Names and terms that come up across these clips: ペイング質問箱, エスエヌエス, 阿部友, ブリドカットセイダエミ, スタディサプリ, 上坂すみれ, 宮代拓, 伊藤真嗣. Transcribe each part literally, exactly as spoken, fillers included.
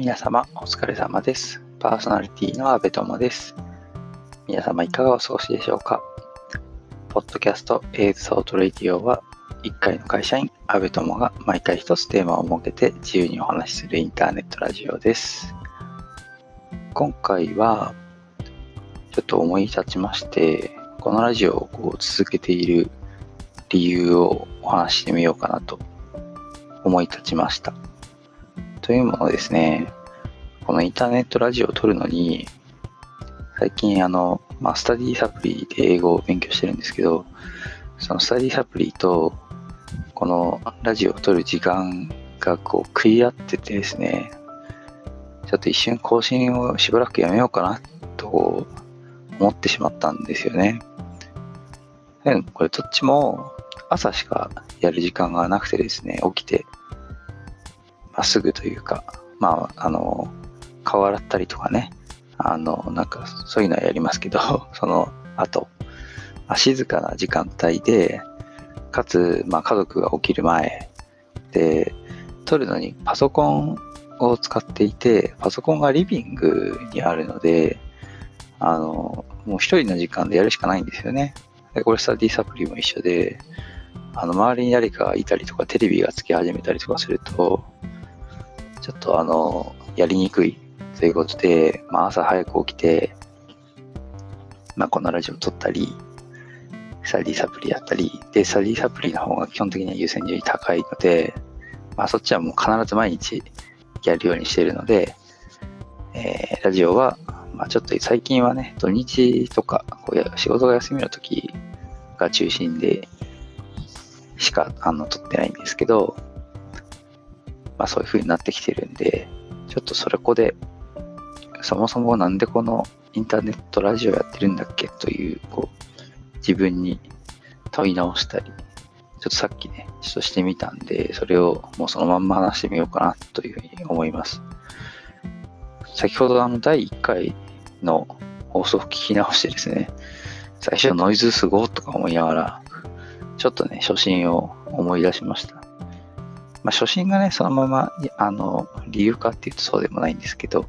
皆様お疲れ様です。パーソナリティの阿部友です。皆様いかがお過ごしでしょうか。ポッドキャストエイズソートレディオはいっかいの会社員阿部友が毎回一つテーマを設けて自由にお話しするインターネットラジオです。今回はちょっと思い立ちまして、このラジオをこう続けている理由をお話ししてみようかなと思い立ちました。というものですね、このインターネットラジオを撮るのに、最近あの、まあ、スタディサプリで英語を勉強してるんですけど、そのスタディサプリとこのラジオを撮る時間がこう食い合っててですね、ちょっと一瞬更新をしばらくやめようかなと思ってしまったんですよね。これどっちも朝しかやる時間がなくてですね、起きて、まあ、すぐというか、まあ、あの、顔洗ったりとかね、あの、なんかそういうのはやりますけど、その後、まあ、静かな時間帯で、かつ、まあ、家族が起きる前で、撮るのにパソコンを使っていて、パソコンがリビングにあるので、あの、もう一人の時間でやるしかないんですよね。でこれスタディサプリも一緒で、あの周りに誰かがいたりとかテレビがつき始めたりとかするとちょっとあのやりにくいということで、まあ、朝早く起きて、まあ、このラジオ撮ったりスタディサプリやったりで、スタディサプリの方が基本的には優先順位高いので、まあ、そっちはもう必ず毎日やるようにしているので、えー、ラジオはまあ、ちょっと最近はね、土日とかこう仕事が休みの時が中心でしかあの撮ってないんですけど、まあ、そういう風になってきてるんで、ちょっとそれこでそもそもなんでこのインターネットラジオやってるんだっけという、こう自分に問い直したり、ちょっとさっきねちょっとしてみたんで、それをもうそのまんま話してみようかなという風に思います。先ほどあのだいいっかいの放送を聞き直してですね、最初ノイズすごーとか思いながら、ちょっとね、初心を思い出しました。まあ、初心がね、そのまま、あの、理由かっていうとそうでもないんですけど、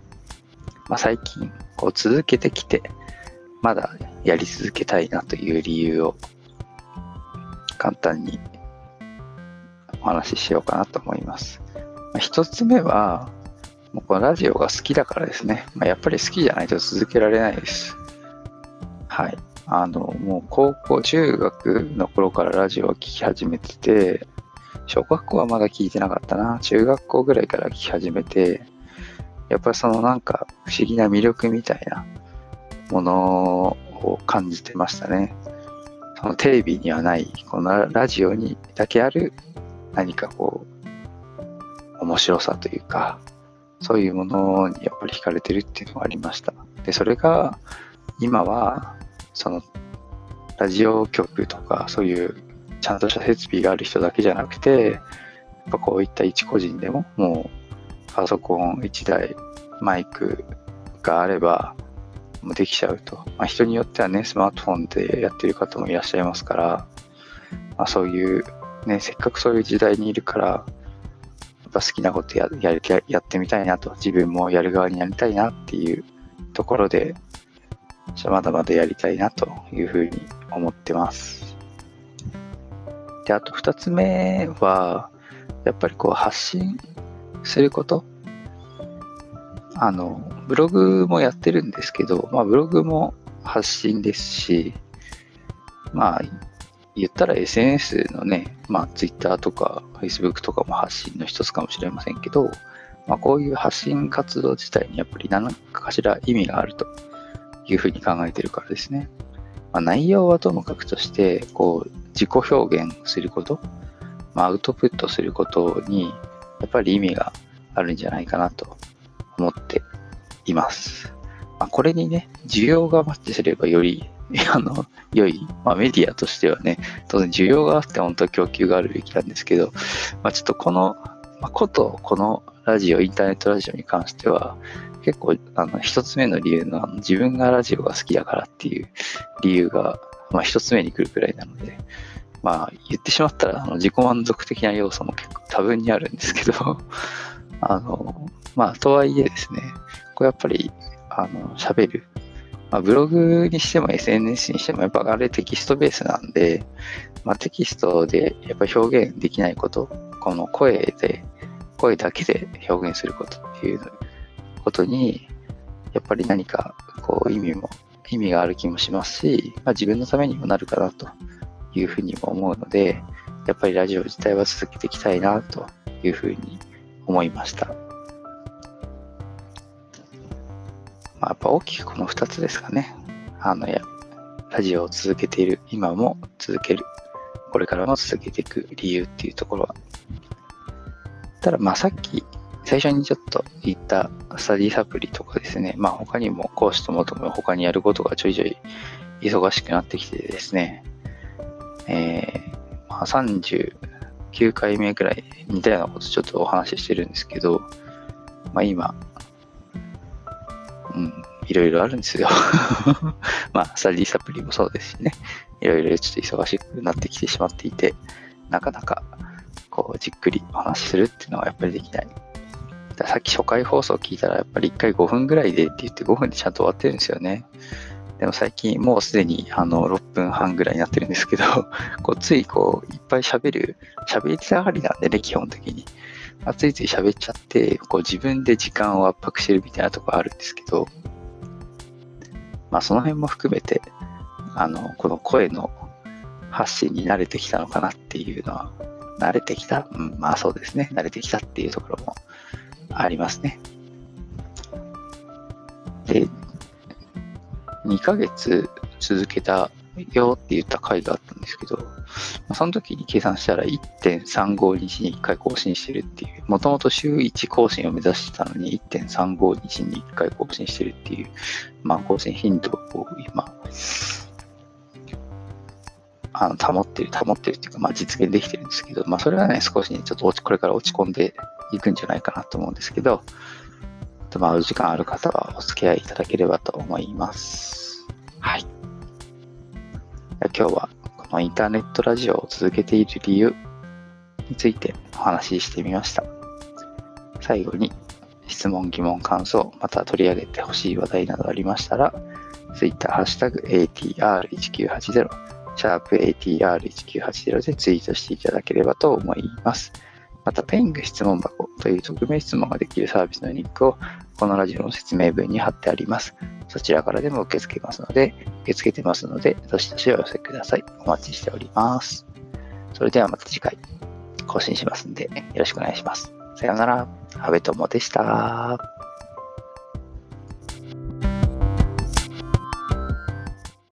まあ、最近、こう続けてきて、まだやり続けたいなという理由を、簡単にお話ししようかなと思います。まあ、一つ目は、もうこのラジオが好きだからですね。まあ、やっぱり好きじゃないと続けられないです。はい。あの、もう高校、中学の頃からラジオを聞き始めてて、小学校はまだ聞いてなかったな。中学校ぐらいから聞き始めて、やっぱりそのなんか不思議な魅力みたいなものを感じてましたね。そのテレビにはない、このラジオにだけある何かこう、面白さというか、そういうものにやっぱり惹かれてるっていうのがありました。で、それが今はそのラジオ局とかそういうちゃんとした設備がある人だけじゃなくて、やっぱこういった一個人でももうパソコンいちだいマイクがあればもうできちゃうと。まあ、人によってはね、スマートフォンでやってる方もいらっしゃいますから、まあ、そういうね、せっかくそういう時代にいるから。やっぱ好きなこと や, や, や, やってみたいなと、自分もやる側になりたいなっていうところで、まだまだやりたいなというふうに思ってます。で、あとふたつめは、やっぱりこう発信すること。あの、ブログもやってるんですけど、まあブログも発信ですし、まあ、言ったら エスエヌエス のね、まあ Twitter とか Facebook とかも発信の一つかもしれませんけど、まあこういう発信活動自体にやっぱり何かしら意味があるというふうに考えてるからですね。まあ、内容はともかくとして、こう自己表現すること、まあ、アウトプットすることにやっぱり意味があるんじゃないかなと思っています。まあ、これにね、需要がマッチすればよりあの良い、まあ、メディアとしてはね、当然需要があって本当は供給があるべきなんですけど、まあ、ちょっとこの、まあ、ことこのラジオインターネットラジオに関しては結構あの一つ目の理由 の, あの自分がラジオが好きだからっていう理由が、まあ、一つ目に来るくらいなので、まあ、言ってしまったらあの自己満足的な要素も結構多分にあるんですけどあのまあ、とはいえですね、これやっぱり、あの、喋る。まあ、ブログにしても エスエヌエス にしても、やっぱあれテキストベースなんで、まあ、テキストでやっぱ表現できないこと、この声で、声だけで表現することっていうことに、やっぱり何かこう意味も、意味がある気もしますし、まあ、自分のためにもなるかなというふうにも思うので、やっぱりラジオ自体は続けていきたいなというふうに思いました。まあ、やっぱ大きくこのふたつですかね。あのやラジオを続けている、今も続ける、これからも続けていく理由っていうところは。ただまあさっき最初にちょっと言ったスタディサプリとかですね、まあ他にも講師ともとも他にやることがちょいちょい忙しくなってきてですね、えー、まあさんじゅうきゅうかいめくらい似たようなことちょっとお話ししてるんですけど、まあ今、うん、いろいろあるんですよ。まあスタディサプリもそうですしね、いろいろちょっと忙しくなってきてしまっていて、なかなかこうじっくりお話しするっていうのはやっぱりできない。さっき初回放送聞いたらやっぱりいっかいごふんぐらいでって言ってごふんでちゃんと終わってるんですよね。でも最近もうすでにあのろっぷんはんぐらいになってるんですけどこうついこういっぱい喋る喋りたがりなんでね、基本的に、まあ、ついつい喋っちゃってこう自分で時間を圧迫してるみたいなところあるんですけど、まあその辺も含めてあのこの声の発信に慣れてきたのかなっていうのは慣れてきた、うん、まあそうですね、慣れてきたっていうところもありますね。で、にかげつ続けたよって言った回があったんですけど、その時に計算したら いってんさんごにちにいっかい更新してるっていう、もともと週いち更新を目指してたのに いってんさんごにちにいっかい更新してるっていう、まあ更新頻度を今、あの保ってる、保ってるっていうか、まあ実現できてるんですけど、まあそれはね、少しね、ちょっと落ちこれから落ち込んでいくんじゃないかなと思うんですけど、まあお時間ある方はお付き合いいただければと思います。はい。今日はこのインターネットラジオを続けている理由についてお話ししてみました。最後に質問、疑問、感想、また取り上げてほしい話題などありましたら、Twitter、ハッシュタグ エーティーアールせんきゅうひゃくはちじゅう、シャープ エーティーアールせんきゅうひゃくはちじゅう でツイートしていただければと思います。また、ペイング質問箱という匿名質問ができるサービスのリンクをこのラジオの説明文に貼ってあります。そちらからでも受け付けますので、受け付けてますので、どしどしお寄せください。お待ちしております。それではまた次回更新しますので、よろしくお願いします。さようなら。阿部友でした。